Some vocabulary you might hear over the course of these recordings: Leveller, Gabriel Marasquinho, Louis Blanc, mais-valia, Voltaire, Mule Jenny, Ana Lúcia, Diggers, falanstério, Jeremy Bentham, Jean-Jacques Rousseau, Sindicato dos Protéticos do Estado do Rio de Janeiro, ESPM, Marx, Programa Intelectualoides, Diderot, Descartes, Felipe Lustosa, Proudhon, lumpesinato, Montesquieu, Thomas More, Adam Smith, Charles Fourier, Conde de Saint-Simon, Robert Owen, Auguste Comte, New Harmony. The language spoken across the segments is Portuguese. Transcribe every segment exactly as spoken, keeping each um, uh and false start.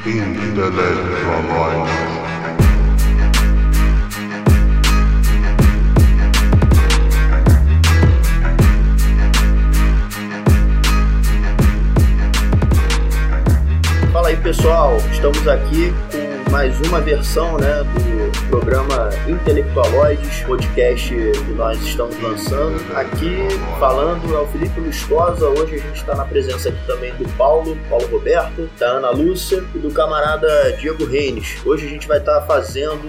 Intelectualoides. Fala aí, pessoal, estamos aqui com mais uma versão, né, do programa Intelectualoides, podcast que nós estamos lançando. Aqui falando é o Felipe Lustosa. Hoje a gente está na presença aqui também do Paulo, Paulo Roberto, da Ana Lúcia e do camarada Diego Reines. Hoje a gente vai estar tá fazendo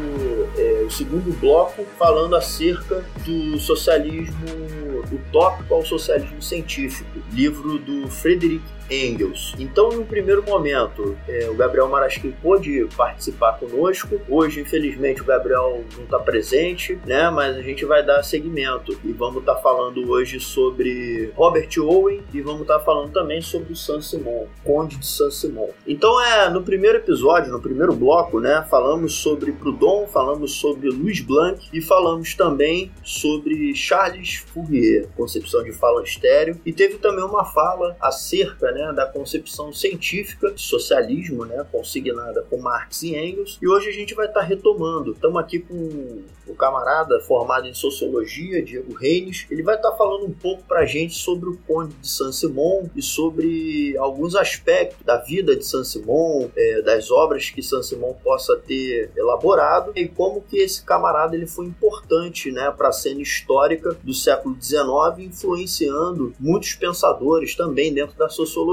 é, o segundo bloco falando acerca do socialismo utópico ao socialismo científico, livro do Frederick Engels. Então, no primeiro momento, é, o Gabriel Marasquinho pôde participar conosco. Hoje, infelizmente, o Gabriel não está presente, né? Mas a gente vai dar seguimento e vamos estar tá falando hoje sobre Robert Owen e vamos estar tá falando também sobre o Saint-Simon, Conde de Saint-Simon. Então, é, no primeiro episódio, no primeiro bloco, né, falamos sobre Proudhon, falamos sobre Louis Blanc e falamos também sobre Charles Fourier, concepção de falanstério, e teve também uma fala acerca, né, da concepção científica de socialismo, né, consignada por Marx e Engels, e hoje a gente vai estar tá retomando. Estamos aqui com o camarada formado em sociologia, Diego Reines. Ele vai estar tá falando um pouco para a gente sobre o Conde de Saint-Simon e sobre alguns aspectos da vida de Saint-Simon, é, das obras que Saint-Simon possa ter elaborado e como que esse camarada ele foi importante, né, para a cena histórica do século dezenove, influenciando muitos pensadores também dentro da sociologia.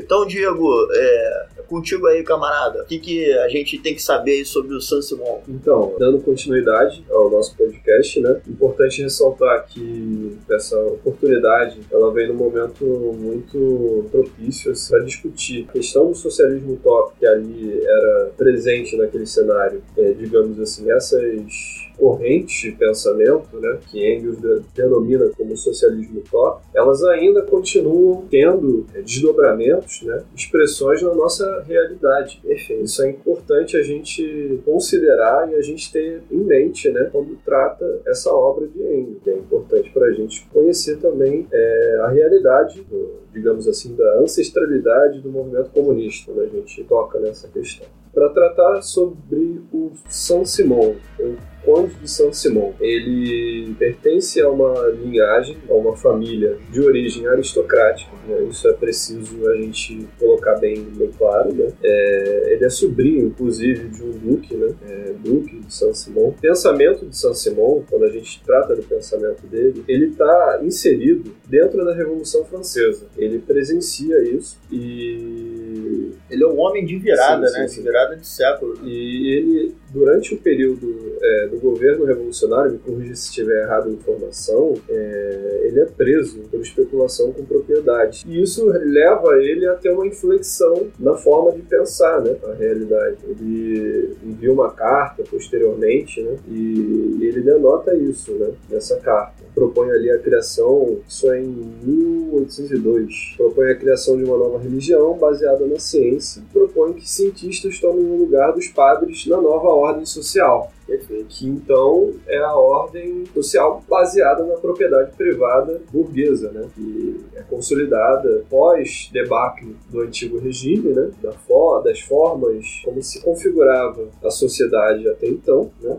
Então, Diego, é, contigo aí, camarada, o que, que a gente tem que saber aí sobre o Saint-Simon? Então, dando continuidade ao nosso podcast, né, importante ressaltar que essa oportunidade, ela veio num momento muito propício assim, para discutir a questão do socialismo utópico que ali era presente naquele cenário, é, digamos assim, essas correntes de pensamento, né, que Engels denomina como socialismo utópico, elas ainda continuam tendo é, dobramentos, né, expressões na nossa realidade. Enfim, isso é importante a gente considerar e a gente ter em mente, né, quando trata essa obra de Engels. É importante para a gente conhecer também é, a realidade, digamos assim, da ancestralidade do movimento comunista, né? A gente toca nessa questão. Para tratar sobre o Saint-Simon, o Conde de Saint-Simon, ele pertence a uma linhagem, a uma família de origem aristocrática, né? Isso é preciso a gente colocar bem, bem claro, né? É, ele é sobrinho, inclusive, de um duque, né? É, duque de Saint-Simon. O pensamento de Saint-Simon, quando a gente trata do pensamento dele, ele está inserido dentro da Revolução Francesa. Ele presencia isso e... ele é um homem de virada, sim, né? Sim, sim. Virada de século. Né? E ele, durante o período é, do governo revolucionário, me corrija se estiver errado a informação, é, ele é preso por especulação com propriedade. E isso leva ele a ter uma inflexão na forma de pensar, né, a realidade. Ele envia uma carta posteriormente, né, e ele denota isso, né, nessa carta. Propõe ali a criação, isso é em mil oitocentos e dois, propõe a criação de uma nova religião baseada na ciência. Propõe que cientistas tomem o lugar dos padres na nova ordem social, que então é a ordem social baseada na propriedade privada burguesa, né, que é consolidada pós-debacle do antigo regime, né, das formas como se configurava a sociedade até então, né,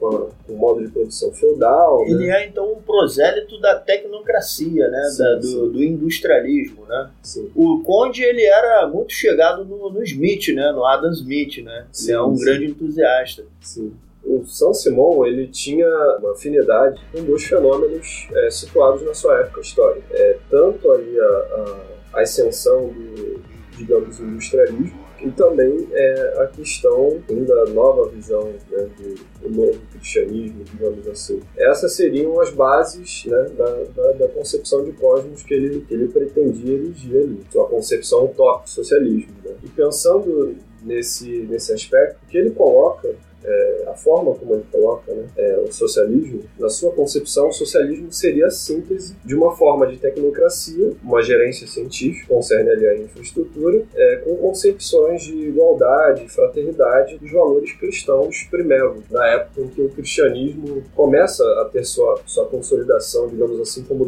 com, a, com o modo de produção feudal. Ele, né, é então um prosélito da tecnocracia, né, sim, da, do, sim. do industrialismo, né. Sim. O Conde, ele era muito chegado no, no Smith, né, no Adam Smith, né, sim, ele é um sim. grande entusiasta. Sim. O Saint-Simon, ele tinha uma afinidade com dois fenômenos é, situados na sua época histórica. É, tanto ali a, a ascensão do, digamos, industrialismo, e também é, a questão da nova visão, né, do, do novo cristianismo, digamos assim. Essas seriam as bases, né, da, da, da concepção de cosmos que ele, que ele pretendia erigir ali. Sua concepção utópica, socialismo. Né? E pensando nesse, nesse aspecto, o que ele coloca... É, a forma como ele coloca, né, é, o socialismo, na sua concepção, o socialismo seria a síntese de uma forma de tecnocracia, uma gerência científica, concerne ali a infraestrutura, é, com concepções de igualdade, fraternidade, dos valores cristãos primevos, na época em que o cristianismo começa a ter sua, sua consolidação, digamos assim, como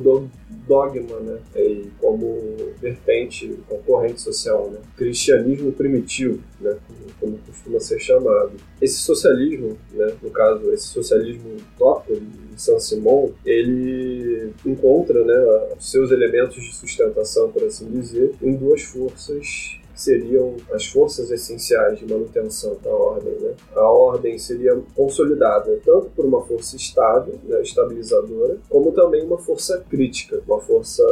dogma, né, e como vertente, concorrente social, né? Cristianismo primitivo, né? Como costuma ser chamado. Esse socialismo, né? No caso, esse socialismo utópico de Saint-Simon, ele encontra, né, os seus elementos de sustentação, por assim dizer, em duas forças que seriam as forças essenciais de manutenção da ordem, né? A ordem seria consolidada tanto por uma força estável, né, estabilizadora, como também uma força crítica, uma força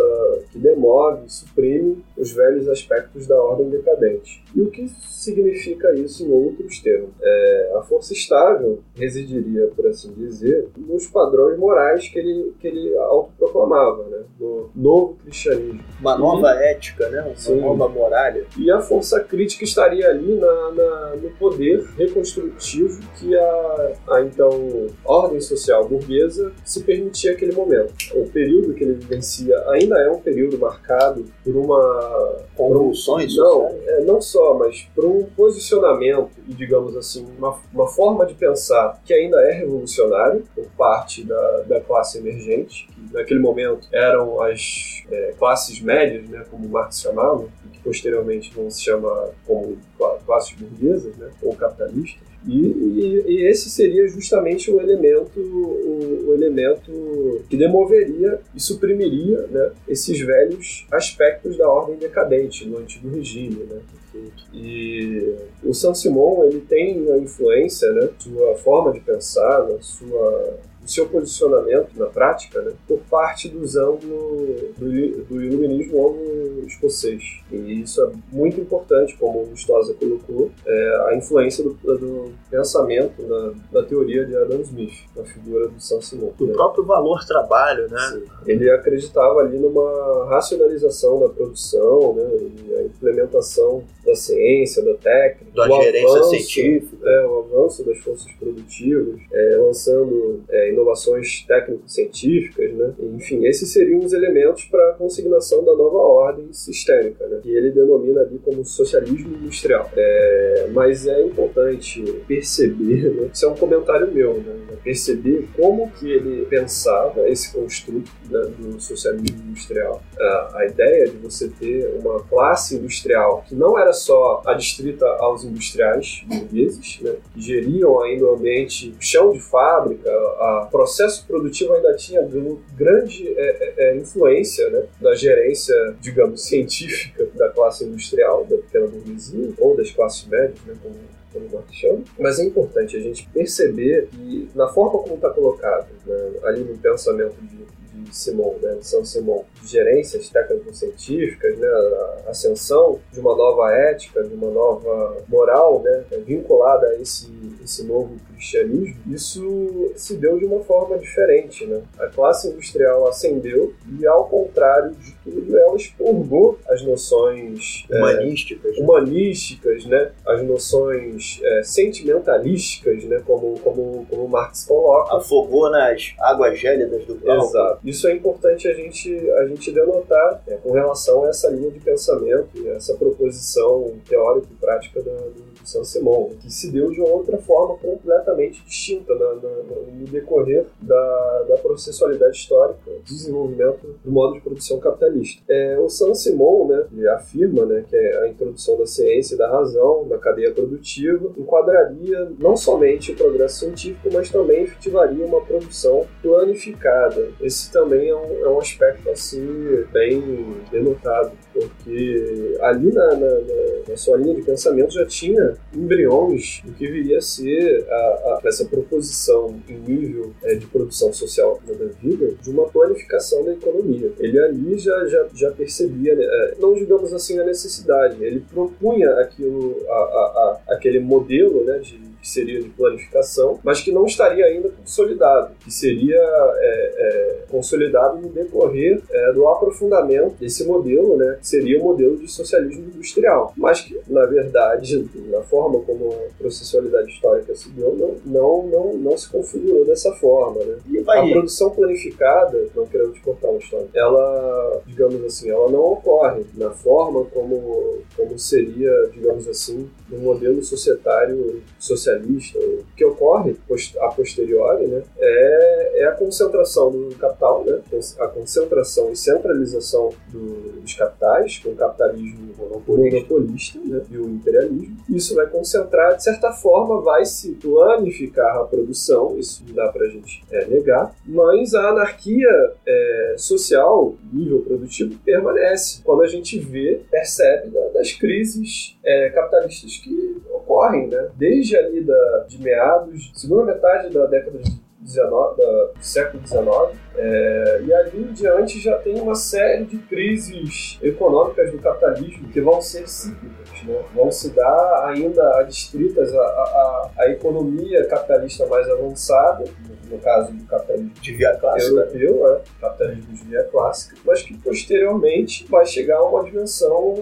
que demove, suprime os velhos aspectos da ordem decadente. E o que significa isso em outros termos? É, a força estável residiria, por assim dizer, nos padrões morais que ele, que ele autoproclamava, né? No novo cristianismo. Uma nova e, ética, né? Uma sim, nova moralha. E a força crítica estaria ali na, na, no poder reconstrutivo que a, a então ordem social burguesa se permitia naquele momento. O período que ele vivencia ainda é um período marcado por uma... Convulsões sociais? Não, é, não só, mas por um posicionamento e, digamos assim, uma, uma forma de pensar que ainda é revolucionário por parte da, da classe emergente, que naquele momento eram as é, classes médias, né, como Marx chamava, e que posteriormente vão se chamar como classes burguesas, né, ou capitalistas. E, e, e esse seria justamente o elemento, o, o elemento que demoveria e suprimiria, né, esses velhos aspectos da ordem decadente no antigo regime, né? E o Saint-Simon, ele tem a influência, né, sua forma de pensar, né, sua... seu posicionamento na prática, né, por parte dos anglo, do, do iluminismo anglo-escocês. E isso é muito importante, como o Lustosa colocou, é, a influência do, do pensamento na, da teoria de Adam Smith, na figura do Saint-Simon. O né? próprio valor-trabalho, né? Sim. Ele acreditava ali numa racionalização da produção, né, e a implementação da ciência, da técnica, da gerência avanço, científica. É, o avanço das forças produtivas, é, lançando... É, inovações técnico-científicas, né? Enfim, esses seriam os elementos para a consignação da nova ordem sistêmica, né? Que ele denomina ali como socialismo industrial. É, mas é importante perceber, né? Isso é um comentário meu, né? Perceber como que ele pensava esse construto, né, do socialismo industrial. A, a ideia de você ter uma classe industrial que não era só adstrita aos industriais burgueses, né? Que geriam ainda o ambiente, o chão de fábrica, o processo produtivo ainda tinha grande é, é, influência, né, da gerência, digamos, científica da classe industrial, da pequena burguesia, ou das classes médias, né, como, como o Marx chama. Mas é importante a gente perceber que, na forma como está colocado, né, ali no pensamento de Simon, né, Saint-Simon, de gerências técnico-científicas, né, a ascensão de uma nova ética, de uma nova moral, né, vinculada a esse, esse novo cristianismo, isso se deu de uma forma diferente, né? A classe industrial ascendeu e, ao contrário de tudo, ela expurgou as noções humanísticas, é, humanísticas, né? As noções é, sentimentalísticas, né? Como, como, como Marx coloca. Afogou nas águas gélidas do palco. Exato. Isso é importante a gente, a gente denotar, né, com relação a essa linha de pensamento, essa proposição teórica e prática da, do Saint-Simon, que se deu de uma outra forma completamente distinta na, na, no decorrer da, da processualidade histórica, desenvolvimento do modo de produção capitalista. É, o Saint-Simon, né, ele afirma, né, que a introdução da ciência e da razão na cadeia produtiva enquadraria não somente o progresso científico, mas também efetivaria uma produção planificada. Esse também é um, é um aspecto assim bem denotado, porque ali na, na, na, na sua linha de pensamento já tinha embriões do que viria a ser a, a, essa proposição em nível é, de produção social, né, da vida, de uma planificação da economia. Ele ali já, já, já percebia, é, não digamos assim, a necessidade, ele propunha aquilo, a, a, a, aquele modelo, né, de que seria de planificação, mas que não estaria ainda consolidado, que seria é, é, consolidado no decorrer é, do aprofundamento desse modelo, né, que seria o modelo de socialismo industrial, mas que, na verdade, na forma como a processualidade histórica se deu, não, não, não, não se configurou dessa forma, né? E a aí? Produção planificada, não querendo te cortar uma história, ela, digamos assim, ela não ocorre na forma como, como seria, digamos assim, no modelo societário socialista. O que ocorre a posteriori, né, é, é a concentração do capital, né, a concentração e centralização do, dos capitais, com o capitalismo monopolista, né, e o imperialismo. Isso vai concentrar, de certa forma, vai se planificar a produção, isso não dá pra gente é, negar, mas a anarquia é, social, nível produtivo, permanece. Quando a gente vê, percebe da, das crises é, capitalistas que ocorrem, né, desde ali da, de meados, segunda metade da década de dezenove, da, do século dezenove, é, e ali em diante já tem uma série de crises econômicas do capitalismo que vão ser cíclicas, né? Vão se dar ainda adstritas à, à, à economia capitalista mais avançada, no caso do capitalismo de via clássica europeu, né? Capitalismo de via clássica, mas que posteriormente vai chegar a uma dimensão,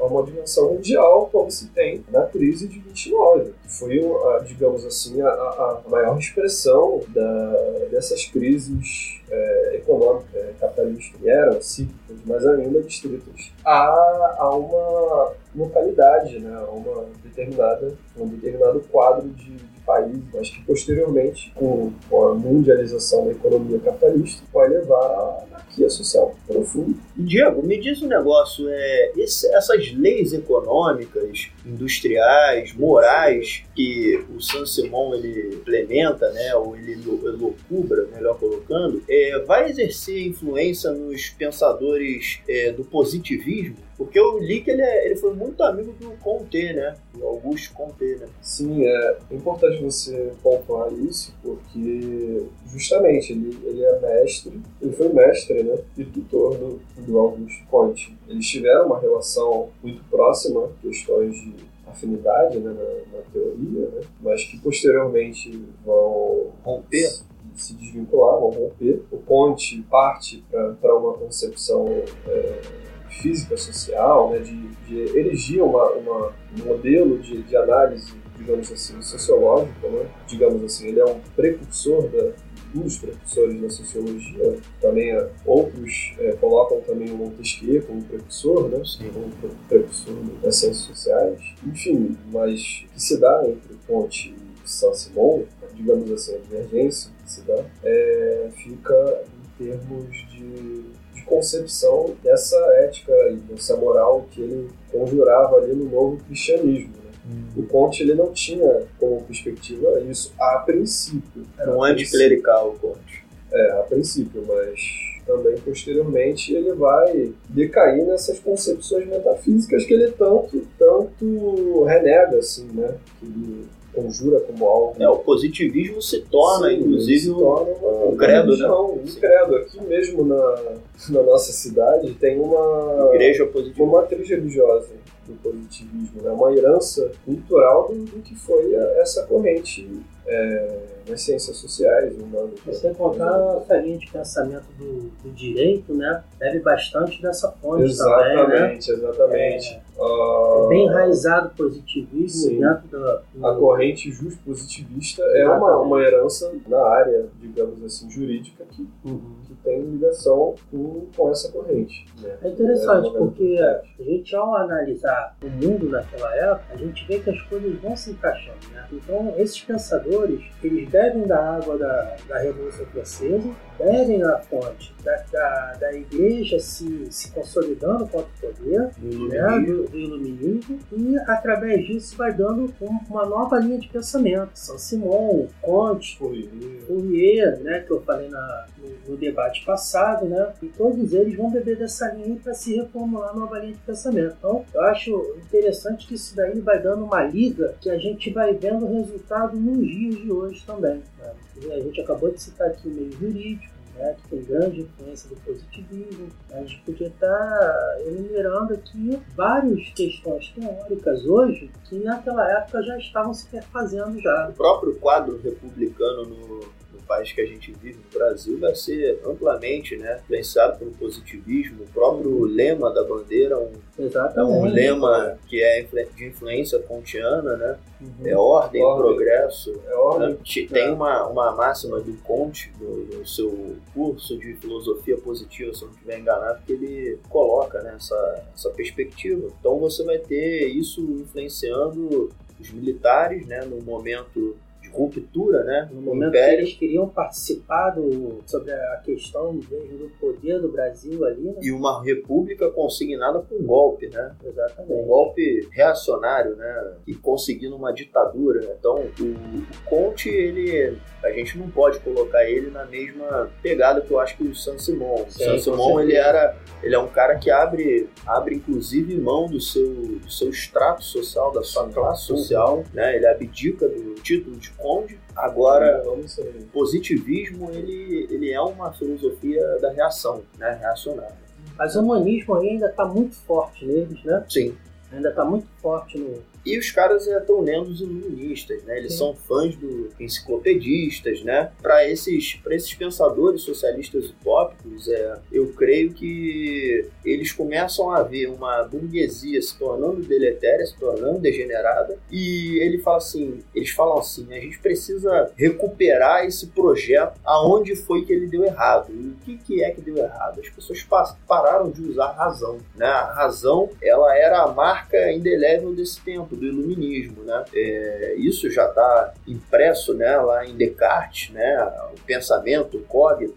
a uma dimensão mundial, como se tem na crise de vinte e nove, que foi, digamos assim, a, a maior expressão da, dessas crises é, econômicas é, capitalistas, que eram cíclicas, mas ainda distritas a, a uma localidade, né? A uma determinada, um determinado quadro de país, mas que posteriormente, com a mundialização da economia capitalista, vai levar à anarquia social profunda. Diego, me diz um negócio, é, esse, essas leis econômicas, industriais, morais, que o Saint-Simon ele implementa, né, ou ele locubra, melhor colocando, é, vai exercer influência nos pensadores é, do positivismo? Porque eu li que ele, é, ele foi muito amigo do Comte, né? Do Auguste Comte, né? Sim, é importante você pontuar isso, porque justamente ele, ele é mestre, ele foi mestre, né? E tutor do, do Auguste Comte. Eles tiveram uma relação muito próxima, questões de afinidade, né, na, na teoria, né? Mas que posteriormente vão romper, se desvincular, vão romper. O Comte parte para uma concepção é, física social, né, de, de erigir uma, uma, um modelo de, de análise, digamos assim, sociológica, né? Digamos assim, ele é um precursor da, um dos precursores da sociologia, também é, outros é, colocam também o Montesquieu como precursor, né? Como precursor das ciências sociais, enfim, mas que se dá entre Comte e Saint-Simon, digamos assim, a divergência que se dá, é, fica em termos de concepção dessa ética e dessa moral que ele conjurava ali no novo cristianismo, né? Hum. O Comte ele não tinha como perspectiva isso a princípio. Era um anticlerical o Comte. É, a princípio, mas também posteriormente ele vai decair nessas concepções metafísicas que ele tanto, tanto renega, assim, né? Que ele conjura como algo. É, o positivismo se torna, sim, inclusive, se torna uma, um credo, né? Um credo. Aqui mesmo na, na nossa cidade tem uma igreja positiva, uma matriz religiosa do positivismo, né? Uma herança cultural do, do que foi a, essa corrente é, nas ciências sociais. Humano, você encontrar essa linha de pensamento do, do direito, né? Deve bastante dessa fonte. Exatamente, também, né? Exatamente. É, Uh, bem enraizado o positivismo, sim, dentro da... Do... A corrente justpositivista é uma, uma herança na área, digamos assim, jurídica que, uhum, que tem ligação com, com essa corrente. Né? É interessante, é porque a gente, ao analisar o mundo naquela época, a gente vê que as coisas vão se encaixando. Né? Então, esses pensadores, eles bebem da água da, da Revolução Francesa, bebem na fonte da, da, da Igreja se, se consolidando contra o poder, uhum, né? Do, do iluminismo, e através disso vai dando um, uma nova linha de pensamento. Saint-Simon, Comte, Fourier, né, que eu falei na, no, no debate passado, né, e todos eles vão beber dessa linha para se reformular nova linha de pensamento. Então, eu acho interessante que isso daí vai dando uma liga que a gente vai vendo o resultado nos dias de hoje também. Né? E a gente acabou de citar aqui o meio jurídico, né, que tem grande influência do positivismo. A gente podia estar enumerando aqui várias questões teóricas hoje que naquela época já estavam se perfazendo já. O próprio quadro republicano no, no país que a gente vive, no Brasil, vai ser amplamente, né, influenciado pelo positivismo. O próprio lema da bandeira um, é um lema que é de influência kantiana, né? Uhum. É ordem, ordem, progresso. É ordem. Tem uma, uma máxima do Comte, do, do seu curso de filosofia positiva, se eu não estiver enganado, que ele coloca, né, essa, essa perspectiva. Então você vai ter isso influenciando os militares, né, no momento de ruptura, né? No momento Império. Que eles queriam participar do, sobre a questão do poder do Brasil ali, né? E uma república consignada por um golpe, né? Exatamente. Um golpe reacionário, né? E conseguindo uma ditadura. Então, o, o Comte, ele... A gente não pode colocar ele na mesma pegada que eu acho que o Saint-Simon. O Saint-Simon, ele era... Ele é um cara que abre, abre inclusive mão do seu, do seu extrato social, da sua Sim. classe social, uhum. né? Ele abdica do título de conde. Agora, o positivismo, ele, ele é uma filosofia da reação, né? Reacionária. Mas o humanismo ainda está muito forte neles, né? Sim. Ainda está muito forte no... E os caras estão lendo os iluministas, né? Eles Sim. são fãs do enciclopedistas, né? Para esses, para esses pensadores socialistas utópicos, é, eu creio que eles começam a ver uma burguesia se tornando deletéria, se tornando degenerada, e ele fala assim, eles falam assim, a gente precisa recuperar esse projeto, aonde foi que ele deu errado, e o que, que é que deu errado? As pessoas pararam de usar a razão, né? A razão, ela era a marca indelével desse tempo, do iluminismo, né? É, isso já está impresso, né, lá em Descartes, né? O pensamento, o código,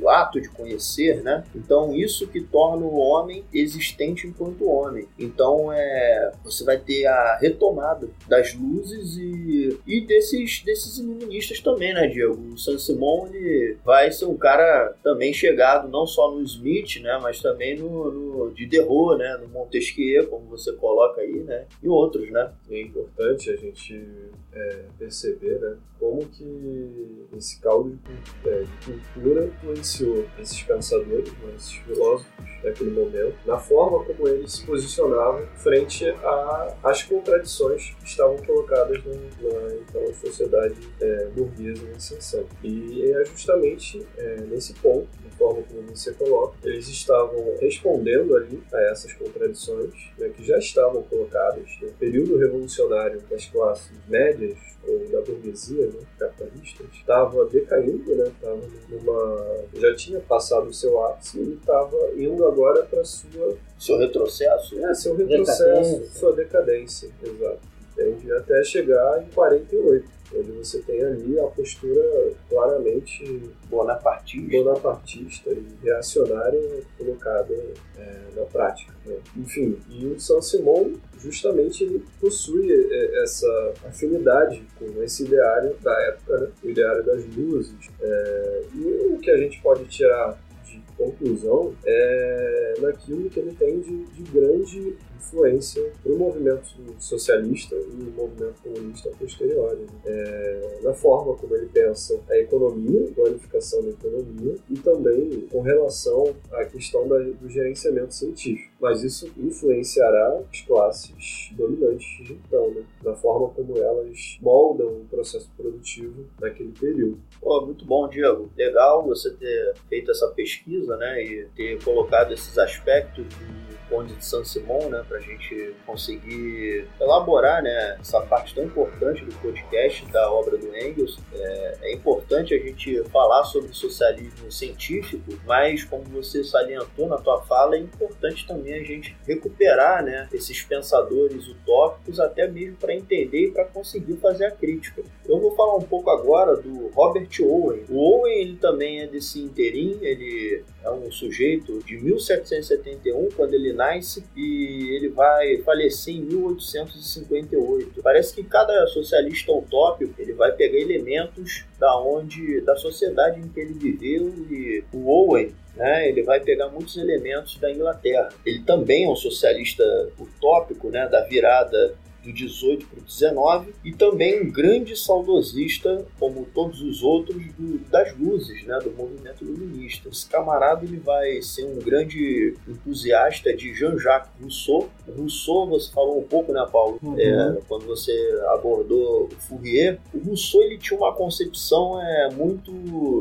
o ato de conhecer, né? Então, isso que torna o homem existente enquanto homem. Então, é, você vai ter a retomada das luzes e, e desses, desses iluministas também, né, Diego? O Saint-Simon, ele vai ser um cara também chegado não só no Smith, né, mas também no, no Diderot, né, no Montesquieu, como você coloca aí, né, e outros, né? É importante a gente é, perceber, né, como que esse caldo de, é, de cultura influenciou esses pensadores, esses filósofos daquele momento, na forma como eles se posicionavam frente às contradições que estavam colocadas na, na então, sociedade é, burguesa em ascensão. E é justamente é, nesse ponto, da forma como você coloca, eles estavam respondendo ali a essas contradições, né, que já estavam colocadas no período revolucionário das classes médias ou da burguesia, né, capitalista, estava decaindo, né, estava numa já tinha passado o seu ápice e estava indo agora para sua... Seu retrocesso? É, seu retrocesso, decadência. Sua decadência, exato. Entende? Até chegar em quarenta e oito, onde você tem ali a postura claramente bonapartista, bonapartista e reacionária colocada é, na prática. Né? Enfim, e o Saint-Simon justamente ele possui essa afinidade com esse ideário da época, né? O ideário das luzes. É, e o que a gente pode tirar de conclusão é naquilo que ele tem de, de grande influência para o movimento socialista e o movimento comunista posterior, né? É, na forma como ele pensa a economia, a planificação da economia e também com relação à questão da, do gerenciamento científico. Mas isso influenciará as classes dominantes de então, né? Na forma como elas moldam o processo produtivo naquele período. Oh, muito bom, Diego. Legal você ter feito essa pesquisa, né? E ter colocado esses aspectos do Conde de Saint-Simon, né, para a gente conseguir elaborar, né, essa parte tão importante do podcast da obra do Engels. É, é importante a gente falar sobre o socialismo científico, mas como você salientou na tua fala, é importante também a gente recuperar, né, esses pensadores utópicos até mesmo para entender e para conseguir fazer a crítica. Eu vou falar um pouco agora do Robert Owen. O Owen ele também é desse inteirinho, ele é um sujeito de mil setecentos e setenta e um, quando ele nasce, e ele vai falecer em mil oitocentos e cinquenta e oito. Parece que cada socialista utópico ele vai pegar elementos da onde, da sociedade em que ele viveu, e o Owen, né, ele vai pegar muitos elementos da Inglaterra. Ele também é um socialista utópico, né, da virada do dezoito para o dezenove, e também um grande saudosista, como todos os outros, do, das luzes, né, do movimento iluminista. Esse camarada ele vai ser um grande entusiasta de Jean-Jacques Rousseau. Rousseau, você falou um pouco, né, Paulo? Uhum. É, quando você abordou o Fourier, o Rousseau ele tinha uma concepção é, muito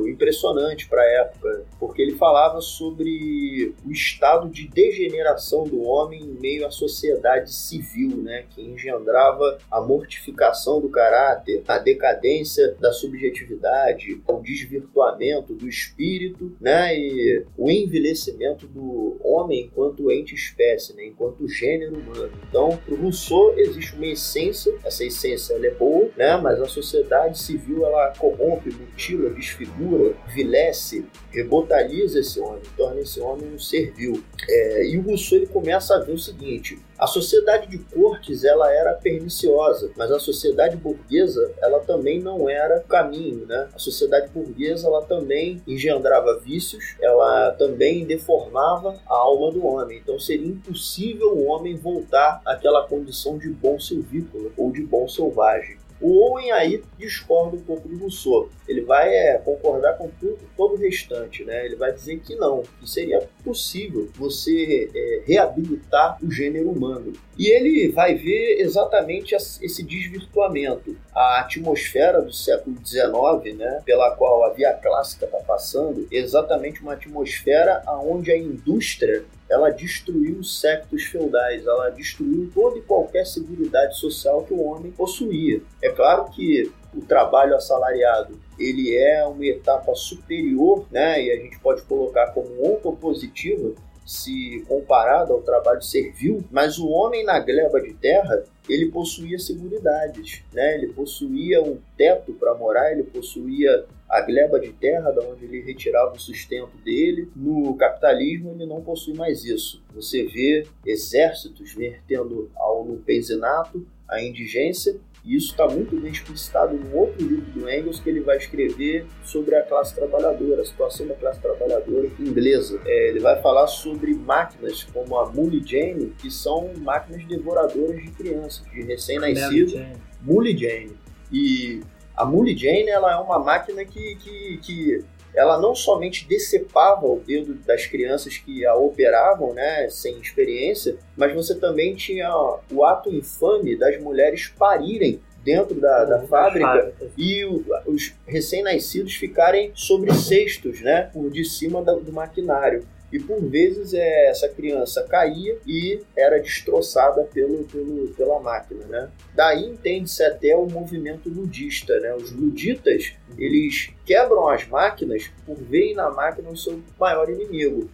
impressionante para a época, porque ele falava sobre o estado de degeneração do homem em meio à sociedade civil, né, que engendrava engendrava a mortificação do caráter, a decadência da subjetividade, o desvirtuamento do espírito, né, e o envelhecimento do homem enquanto ente espécie, né, enquanto gênero humano. Então, para Rousseau existe uma essência, essa essência ela é boa, né, mas a sociedade civil ela corrompe, mutila, desfigura, vilece, rebotaliza esse homem, torna esse homem um servil. É, e o Rousseau ele começa a ver o seguinte: a sociedade de cortes ela era perniciosa, mas a sociedade burguesa ela também não era o caminho, né? A sociedade burguesa ela também engendrava vícios, ela também deformava a alma do homem. Então seria impossível o homem voltar àquela condição de bom silvícola ou de bom selvagem. O Owen aí discorda um pouco de Rousseau. Ele vai é, concordar com tudo, todo o restante, né? Ele vai dizer que não, que seria possível você é, reabilitar o gênero humano. E ele vai ver exatamente esse desvirtuamento. A atmosfera do século dezenove, né, pela qual a Via Clássica está passando, é exatamente uma atmosfera onde a indústria ela destruiu os séculos feudais, ela destruiu toda e qualquer seguridade social que o homem possuía. É claro que o trabalho assalariado ele é uma etapa superior, né, e a gente pode colocar como ontopositiva se comparado ao trabalho servil, mas o homem na gleba de terra ele possuía seguridades, né? Ele possuía um teto para morar, ele possuía a gleba de terra, da onde ele retirava o sustento dele. No capitalismo ele não possui mais isso. Você vê exércitos vertendo ao lumpesinato, à indigência, e isso está muito bem explicitado num outro livro do Engels que ele vai escrever sobre a classe trabalhadora, a situação da classe trabalhadora inglesa. É, ele vai falar sobre máquinas como a Mule Jenny, que são máquinas devoradoras de crianças, de recém-nascido. Mule Jenny. E a Mule Jenny ela é uma máquina que, que, que ela não somente decepava o dedo das crianças que a operavam, né, sem experiência, mas você também tinha o ato infame das mulheres parirem dentro da, da fábrica, fábrica e o, os recém-nascidos ficarem sobre cestos, né, por de cima da, do maquinário. E por vezes é, essa criança caía e era destroçada pelo, pelo, pela máquina, né? Daí entende-se até o movimento ludista, né? Os luditas, eles quebram as máquinas por verem na máquina o seu maior inimigo.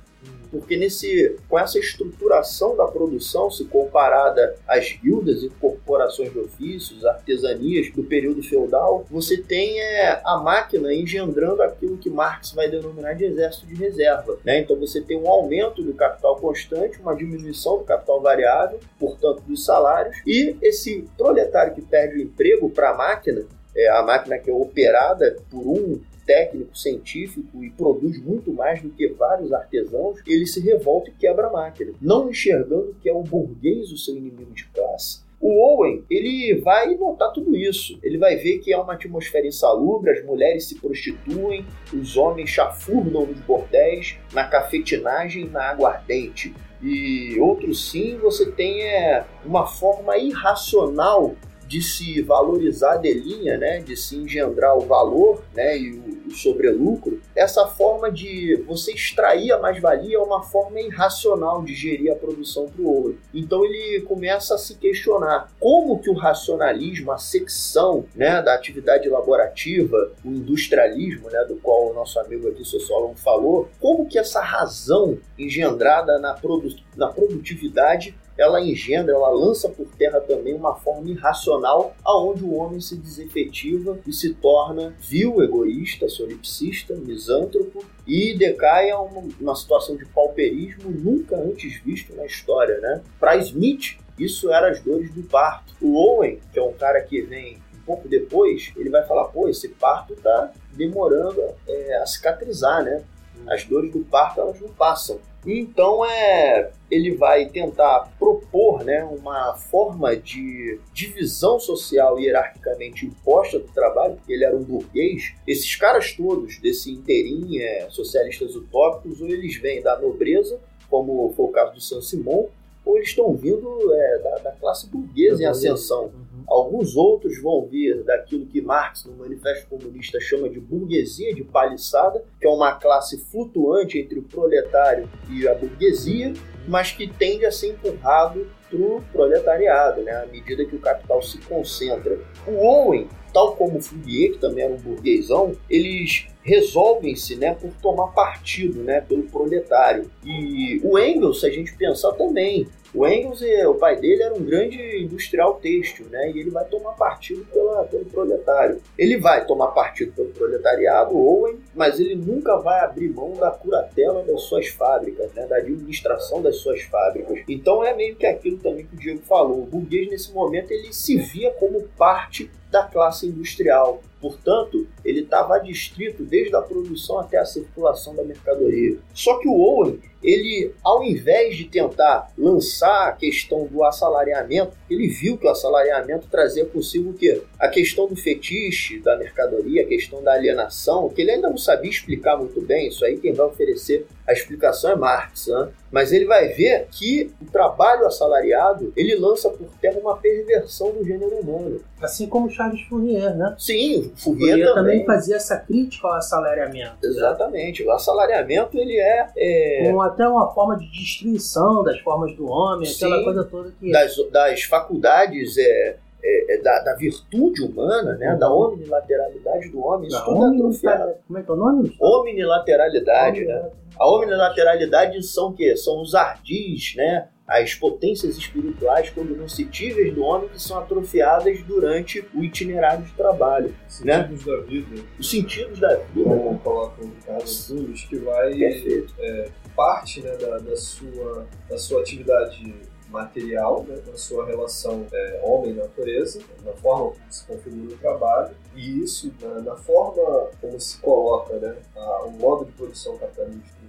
Porque nesse, com essa estruturação da produção, se comparada às guildas e corporações de ofícios, artesanias do período feudal, você tem é, a máquina engendrando aquilo que Marx vai denominar de exército de reserva, né? Então você tem um aumento do capital constante, uma diminuição do capital variável, portanto dos salários, e esse proletário que perde o emprego para a máquina, é, a máquina que é operada por um técnico, científico e produz muito mais do que vários artesãos, ele se revolta e quebra a máquina, não enxergando que é o burguês o seu inimigo de classe. O Owen, ele vai notar tudo isso. Ele vai ver que é uma atmosfera insalubre, as mulheres se prostituem, os homens chafurdam nos bordéis, na cafetinagem, na aguardente. E outro sim, você tem é, uma forma irracional de se valorizar a delinha, né? De se engendrar o valor, né? E o, o sobrelucro. Essa forma de você extrair a mais-valia é uma forma irracional de gerir a produção para o ouro. Então ele começa a se questionar como que o racionalismo, a secção, né, da atividade laborativa, o industrialismo, né, do qual o nosso amigo aqui, sociólogo, falou, como que essa razão engendrada na, produ- na produtividade ela engendra, ela lança por terra também uma forma irracional aonde o homem se desefetiva e se torna vil, egoísta, solipsista, misântropo e decai a uma, uma situação de pauperismo nunca antes visto na história, né? Para Smith, isso era as dores do parto. O Owen, que é um cara que vem um pouco depois, ele vai falar, pô, esse parto tá demorando é, a cicatrizar, né? As dores do parto, elas não passam. Então, é, ele vai tentar propor, né, uma forma de divisão social hierarquicamente imposta do trabalho, porque ele era um burguês. Esses caras todos, desse inteirinho, é, socialistas utópicos, ou eles vêm da nobreza, como foi o caso do Saint-Simon, ou eles estão vindo é, da, da classe burguesa em ascensão. Uhum. Alguns outros vão vir daquilo que Marx, no Manifesto Comunista, chama de burguesia de palissada, que é uma classe flutuante entre o proletário e a burguesia, mas que tende a ser empurrado para o proletariado, né, à medida que o capital se concentra. O Owen, tal como o Fourier, que também era um burguesão, eles resolvem-se, né, por tomar partido, né, pelo proletário. E o Engels, se a gente pensar também, o Engels, o pai dele, era um grande industrial têxtil, né, e ele vai tomar partido pela, pelo proletário. Ele vai tomar partido pelo proletariado, Owen, mas ele nunca vai abrir mão da curatela das suas fábricas, né, da administração das suas fábricas. Então é meio que aquilo também que o Diego falou. O burguês, nesse momento, ele se via como parte da classe industrial. Portanto, ele estava adstrito desde a produção até a circulação da mercadoria. Só que o Owen, ele, ao invés de tentar lançar a questão do assalariamento, ele viu que o assalariamento trazia consigo o quê? A questão do fetiche da mercadoria, a questão da alienação, que ele ainda não sabia explicar muito bem. Isso aí quem vai oferecer a explicação é Marx, né? Mas ele vai ver que o trabalho assalariado, ele lança por terra uma perversão do gênero humano. Assim como Charles Fourier, né? Sim, Fourier, Fourier também. também fazia essa crítica ao assalariamento. Exatamente. Né? O assalariamento, ele é... é... Com até uma forma de destruição das formas do homem, sim, aquela coisa toda que... Das, das faculdades... É... É, é da, da virtude humana, né? Uhum. Da omnilateralidade do homem, isso da tudo omni... é atrofiado. Como é que é o nome? Omnilateralidade, né? A omnilateralidade são o quê? São os ardis, né? As potências espirituais cognoscitíveis do homem que são atrofiadas durante o itinerário de trabalho. Os né? sentidos da vida. Os sentidos da vida. Como coloca o Carlos Tunes, que vai é, parte né, da, da, sua, da sua atividade material, né, na sua relação é, homem-natureza, na forma como se configura o trabalho, e isso na, na forma como se coloca né, a, o modo de produção capitalista,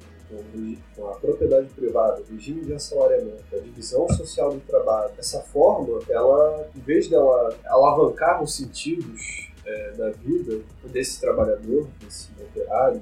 com a propriedade privada, o regime de assalariamento, a divisão social do trabalho. Essa forma, ela, em vez dela alavancar os sentidos é, da vida desse trabalhador, desse operário,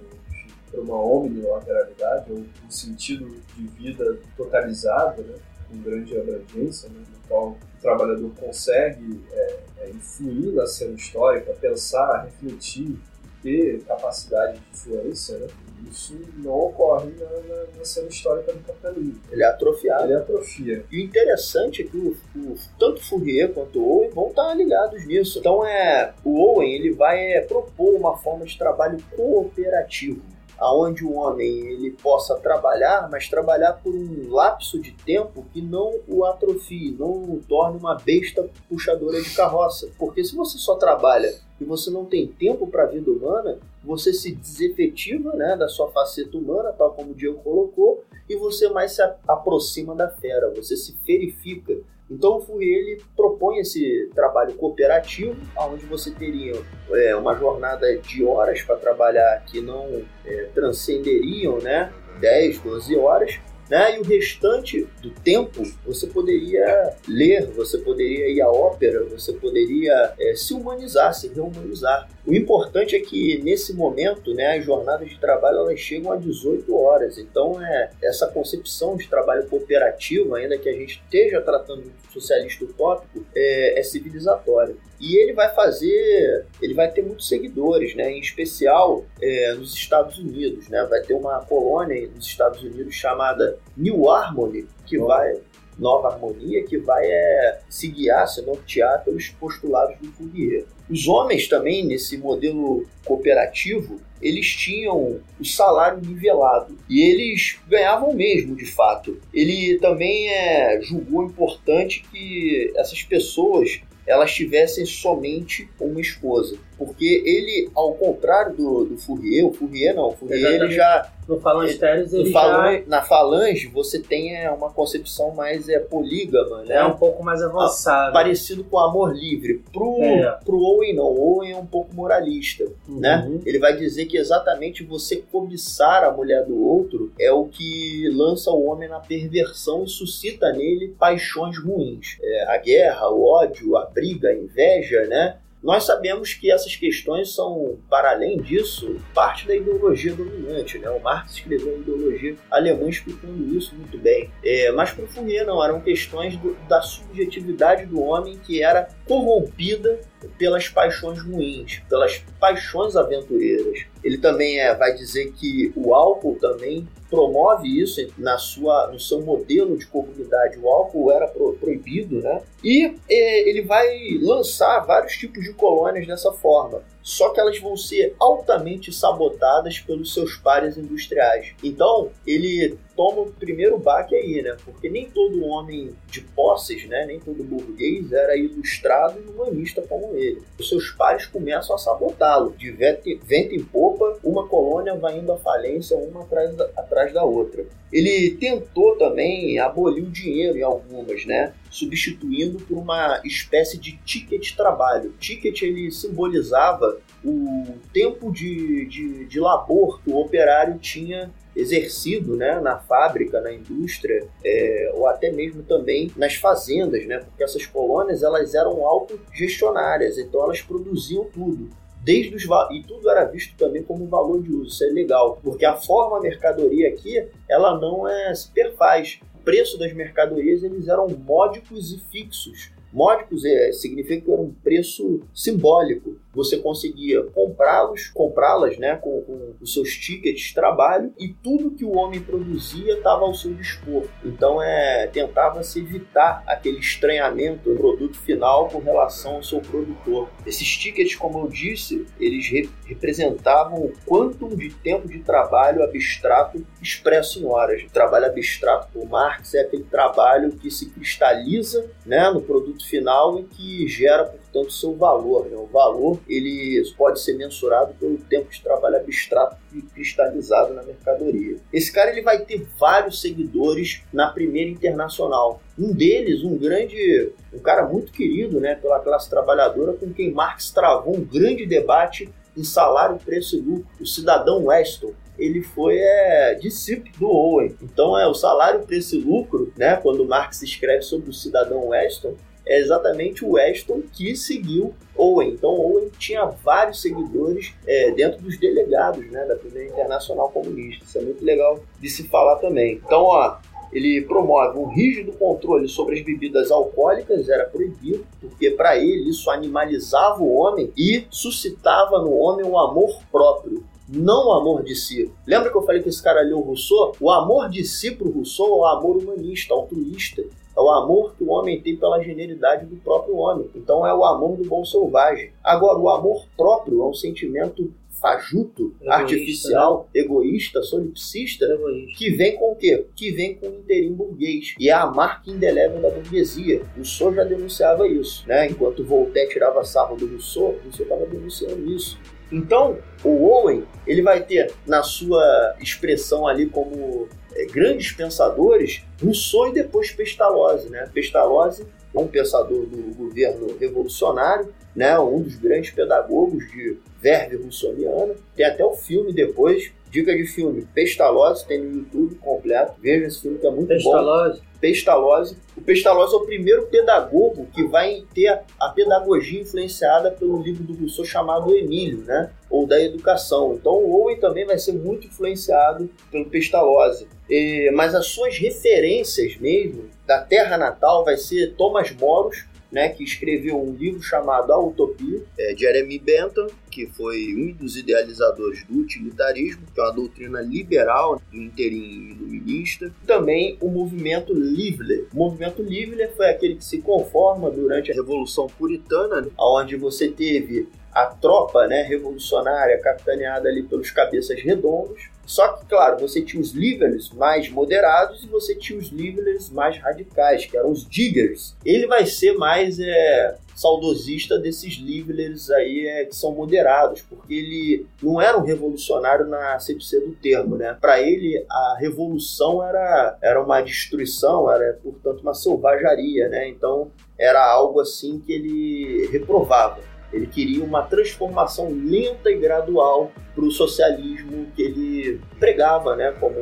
para uma omnilateralidade, um sentido de vida totalizado, né, com grande abrangência, né, no qual o trabalhador consegue é, é, influir na cena histórica, pensar, refletir, ter capacidade de influência, né? Isso não ocorre na, na, na cena histórica do capitalismo. Ele é atrofiado. Ele atrofia. E o interessante é que o, o, tanto Fourier quanto o Owen vão estar ligados nisso. Então, é, o Owen ele vai é, propor uma forma de trabalho cooperativo, aonde o homem ele possa trabalhar, mas trabalhar por um lapso de tempo que não o atrofie, não o torne uma besta puxadora de carroça. Porque se você só trabalha e você não tem tempo para a vida humana, você se desefetiva, né, da sua faceta humana, tal como o Diego colocou, e você mais se aproxima da fera, você se ferifica. Então o Fourier ele propõe esse trabalho cooperativo, onde você teria é, uma jornada de horas para trabalhar que não é, transcenderiam, né, dez, doze horas, né, e o restante do tempo você poderia ler, você poderia ir à ópera, você poderia é, se humanizar, se rehumanizar. O importante é que, nesse momento, né, as jornadas de trabalho elas chegam a dezoito horas. Então, é, essa concepção de trabalho cooperativo, ainda que a gente esteja tratando de socialista utópico, é, é civilizatório. E ele vai fazer, ele vai ter muitos seguidores, né, em especial é, nos Estados Unidos. Né, vai ter uma colônia nos Estados Unidos chamada New Harmony, que oh. vai... Nova Harmonia, que vai é, se guiar, se nortear pelos postulados do Fourier. Os homens também, nesse modelo cooperativo, eles tinham o salário nivelado. E eles ganhavam mesmo, de fato. Ele também é, julgou importante que essas pessoas elas tivessem somente uma esposa. Porque ele, ao contrário do, do Fourier, o Fourier não, o Fourier exatamente. Ele já... No falanstério, ele, ele falan, já... Na falange, você tem é, uma concepção mais é, polígama, né? É um pouco mais avançada. Parecido com o amor livre. Pro, é. pro Owen, não. O Owen é um pouco moralista, uhum. né? Ele vai dizer que exatamente você cobiçar a mulher do outro é o que lança o homem na perversão e suscita nele paixões ruins. É, a guerra, o ódio, a briga, a inveja, né? Nós sabemos que essas questões são, para além disso, parte da ideologia dominante, né? O Marx escreveu a ideologia alemã explicando isso muito bem. É, mas para o Fourier não, eram questões do, da subjetividade do homem que era corrompida pelas paixões ruins, pelas paixões aventureiras. Ele também é, vai dizer que o álcool também promove isso na sua, no seu modelo de comunidade. O álcool era pro, proibido, né? E é, ele vai lançar vários tipos de colônias dessa forma. Só que elas vão ser altamente sabotadas pelos seus pares industriais. Então, ele toma o primeiro baque aí, né? Porque nem todo homem de posses, né? Nem todo burguês era ilustrado e humanista como ele. Os seus pares começam a sabotá-lo. De vento em popa, uma colônia vai indo à falência, uma atrás da, atrás da outra. Ele tentou também abolir o dinheiro em algumas, né? Substituindo por uma espécie de ticket de trabalho. O ticket, ele simbolizava o tempo de, de, de labor que o operário tinha exercido, né, na fábrica, na indústria, é, ou até mesmo também nas fazendas, né, porque essas colônias elas eram autogestionárias, então elas produziam tudo. Desde os val- e tudo era visto também como um valor de uso, isso é legal, porque a forma a mercadoria aqui, ela não é, se perfaz. O preço das mercadorias eles eram módicos e fixos. Módicos é, significa que era um preço simbólico. Você conseguia comprá-los, comprá-las, né, com, com os seus tickets de trabalho, e tudo que o homem produzia estava ao seu dispor. Então é, tentava-se evitar aquele estranhamento do produto final com relação ao seu produtor. Esses tickets, como eu disse, eles re- representavam o quantum de tempo de trabalho abstrato expresso em horas. O trabalho abstrato por Marx é aquele trabalho que se cristaliza, né, no produto final e que gera, portanto, seu valor, né? O valor ele pode ser mensurado pelo tempo de trabalho abstrato e cristalizado na mercadoria. Esse cara ele vai ter vários seguidores na Primeira Internacional. Um deles, um grande, um cara muito querido, né, pela classe trabalhadora, com quem Marx travou um grande debate em salário, preço e lucro, o cidadão Weston. Ele foi é, discípulo do Owen. Então, é, o salário, preço e lucro, né, quando Marx escreve sobre o cidadão Weston, é exatamente o Weston que seguiu Owen. Então, Owen tinha vários seguidores é, dentro dos delegados, né, da Primeira Internacional Comunista. Isso é muito legal de se falar também. Então, ó, ele promove um rígido controle sobre as bebidas alcoólicas, era proibido, porque para ele isso animalizava o homem e suscitava no homem o amor próprio, não o amor de si. Lembra que eu falei que esse cara leu Rousseau? O amor de si para o Rousseau é o amor humanista, altruísta. É o amor que o homem tem pela genialidade do próprio homem. Então é o amor do bom selvagem. Agora, o amor próprio é um sentimento fajuto, egoísta, artificial, né? Egoísta, solipsista, egoísta. Que vem com o quê? Que vem com o interim burguês. E é a marca indelével da burguesia. O Rousseau já denunciava isso, né? Enquanto Voltaire tirava sarro do Rousseau, Rousseau estava denunciando isso. Então, o Owen, ele vai ter na sua expressão ali como é, grandes pensadores, Rousseau e depois Pestalozzi, né? Pestalozzi é um pensador do governo revolucionário, né? Um dos grandes pedagogos de verve russoniana. Tem até o filme depois, dica de filme, Pestalozzi, tem no YouTube completo. Veja esse filme que é muito Pestalozzi. bom. Pestalozzi. O Pestalozzi é o primeiro pedagogo que vai ter a pedagogia influenciada pelo livro do Rousseau chamado Emílio, né? Ou da Educação. Então o Owen também vai ser muito influenciado pelo Pestalozzi. E, mas as suas referências mesmo da terra natal vai ser Thomas More, né, que escreveu um livro chamado A Utopia, é, Jeremy Bentham, que foi um dos idealizadores do utilitarismo, que é uma doutrina liberal do interim iluminista. Também o movimento Leveller. O movimento Leveller foi aquele que se conforma durante a Revolução Puritana, né, onde você teve a tropa, né, revolucionária capitaneada ali pelos cabeças redondos. Só que, claro, você tinha os Levellers mais moderados e você tinha os Levellers mais radicais, que eram os Diggers. Ele vai ser mais é, saudosista desses Levellers aí é, que são moderados, porque ele não era um revolucionário na acepção do termo, né? Para ele, a revolução era, era uma destruição, era, portanto, uma selvageria, né? Então, era algo assim que ele reprovava. Ele queria uma transformação lenta e gradual para o socialismo que ele pregava, né, como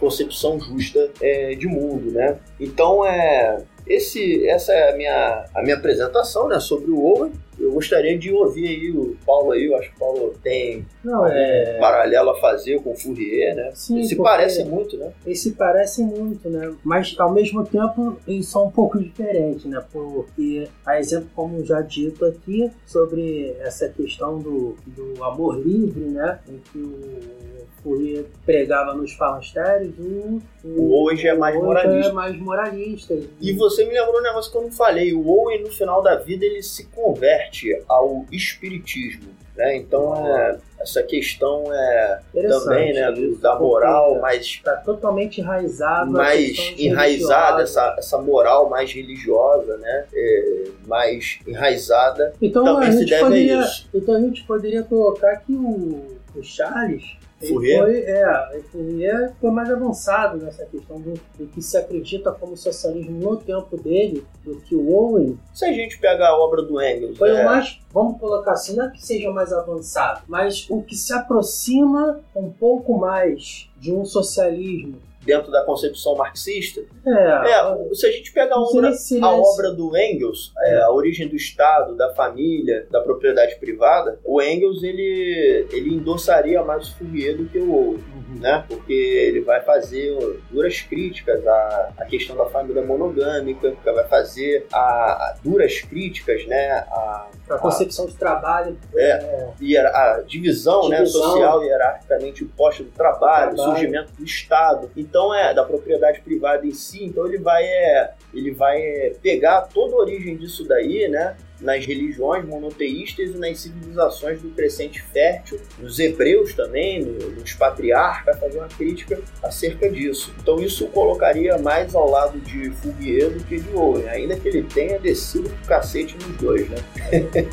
concepção justa é, de mundo, né? Então, é, esse, essa é a minha, a minha apresentação, né, sobre o Owen. Eu eu gostaria de ouvir aí o Paulo aí, eu acho que o Paulo tem Não, é... um paralelo a fazer com o Fourier, né? Sim, eles se parecem muito, né? Eles se parecem muito, né? Mas ao mesmo tempo eles são um pouco diferentes, né? Porque, a exemplo, como já dito aqui, sobre essa questão do, do amor livre, né? Em que o Fourier pregava nos falastérios, o, o Owen é mais moralista. É mais moralista. E você me lembrou um negócio que eu não falei, o Owen no final da vida ele se converte ao espiritismo, né? Então ah. é... essa questão é também, né, do, da moral, mas está totalmente enraizada, mais enraizada essa, essa moral mais religiosa, né, é, mais enraizada. Então também se deve poderia, a isso. Então a gente poderia colocar que o, o Charles Fourier. Foi, é, Fourier foi mais avançado nessa questão do, do que se acredita como socialismo no tempo dele, do que o Owen. Se a gente pegar a obra do Engels, foi é... o mais, vamos colocar assim, não é que seja mais avançado, mas o que se aproxima um pouco mais de um socialismo dentro da concepção marxista. É, é, se a gente pegar obra, a obra do Engels, é, a origem do Estado, da família, da propriedade privada, o Engels ele, ele endossaria mais o Fourier do que o Owen, uhum. né? Porque ele vai fazer duras críticas à, à questão da família monogâmica, vai fazer a, a duras críticas, né? A, a concepção a, de trabalho. É, é, e a, a divisão, divisão né, social hierarquicamente imposta do trabalho, o surgimento do Estado. Então, é da propriedade privada em si, então ele vai, é, ele vai é, pegar toda a origem disso daí, né? Nas religiões monoteístas e nas civilizações do crescente fértil, nos hebreus também, nos patriarcas, fazer uma crítica acerca disso. Então isso colocaria mais ao lado de Fourier do que de Owen, ainda que ele tenha descido pro cacete nos dois, né?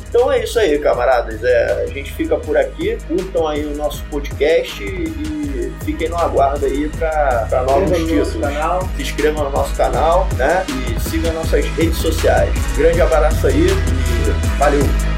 Então é isso aí, camaradas. É, a gente fica por aqui, curtam aí o nosso podcast e fiquem no aguardo aí para novos títulos. Canal. Se inscrevam no nosso canal, né? E sigam nossas redes sociais. Grande abraço aí. Valeu!